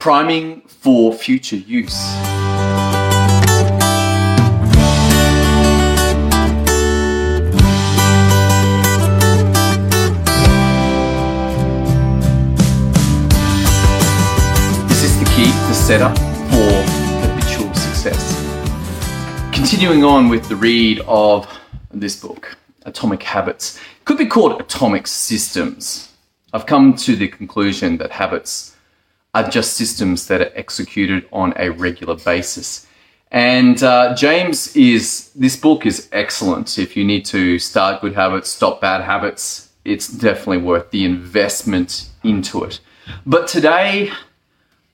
Priming for future use. This is the key, the setup for habitual success. Continuing on with the read of this book, Atomic Habits. It could be called Atomic Systems. I've come to the conclusion that habits are just systems that are executed on a regular basis. And this book is excellent. If you need to start good habits, stop bad habits, it's definitely worth the investment into it. But today,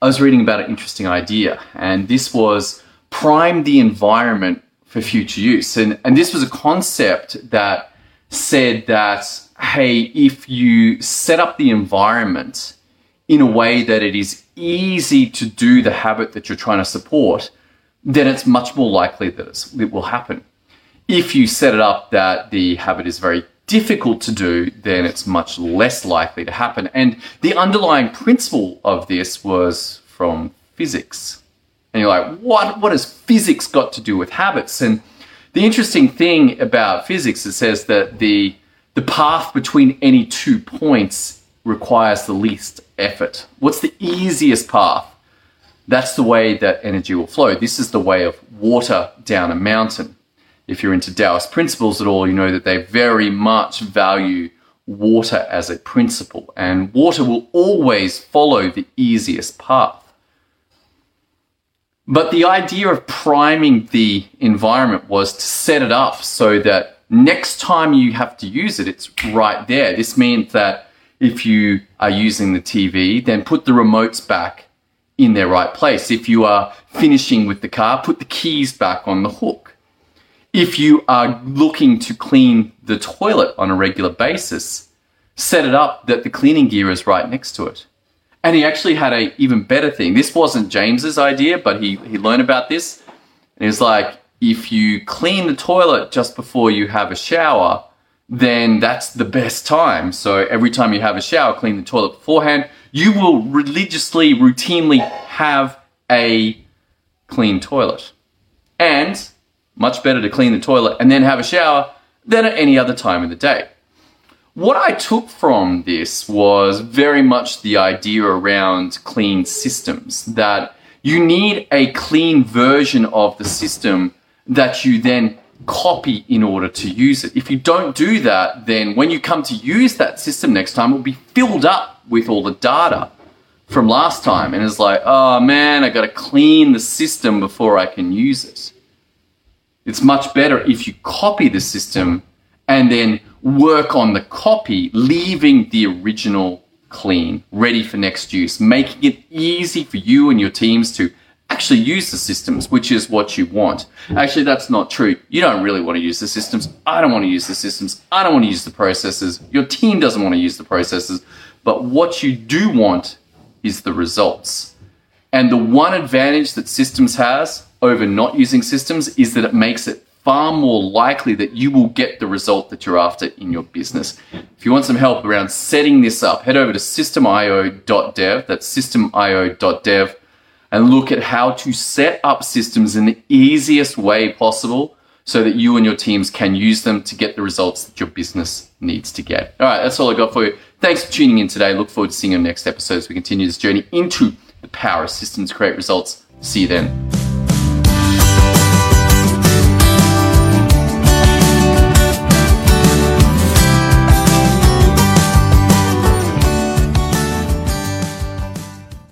I was reading about an interesting idea, and this was prime the environment for future use. And this was a concept that said that, hey, if you set up the environment in a way that it is easy to do the habit that you're trying to support, then it's much more likely that it will happen. If you set it up that the habit is very difficult to do, then it's much less likely to happen. And the underlying principle of this was from physics. And you're like, what has physics got to do with habits? And the interesting thing about physics, it says that the path between any 2 points requires the least effort. What's the easiest path? That's the way that energy will flow. This is the way of water down a mountain. If you're into Taoist principles at all, you know that they very much value water as a principle, and water will always follow the easiest path. But the idea of priming the environment was to set it up so that next time you have to use it, it's right there. This means that if you are using the TV, then put the remotes back in their right place. If you are finishing with the car, put the keys back on the hook. If you are looking to clean the toilet on a regular basis, set it up that the cleaning gear is right next to it. And he actually had an even better thing. This wasn't James's idea, but he learned about this. And he was like, if you clean the toilet just before you have a shower, then that's the best time. So every time you have a shower, clean the toilet beforehand. You will religiously, routinely have a clean toilet. And much better to clean the toilet and then have a shower than at any other time in the day. What I took from this was very much the idea around clean systems, that you need a clean version of the system that you then copy in order to use it. If you don't do that, then when you come to use that system next time, it will be filled up with all the data from last time. And it's like, oh man, I got to clean the system before I can use it. It's much better if you copy the system and then work on the copy, leaving the original clean, ready for next use, making it easy for you and your teams to actually use the systems, which is what you want. Actually, that's not true. You don't really want to use the systems. I don't want to use the systems. I don't want to use the processes. Your team doesn't want to use the processes. But what you do want is the results. And the one advantage that systems has over not using systems is that it makes it far more likely that you will get the result that you're after in your business. If you want some help around setting this up, head over to systemio.dev. That's systemio.dev. And look at how to set up systems in the easiest way possible so that you and your teams can use them to get the results that your business needs to get. All right, that's all I got for you. Thanks for tuning in today. Look forward to seeing you in the next episode as we continue this journey into the power of systems to create results. See you then.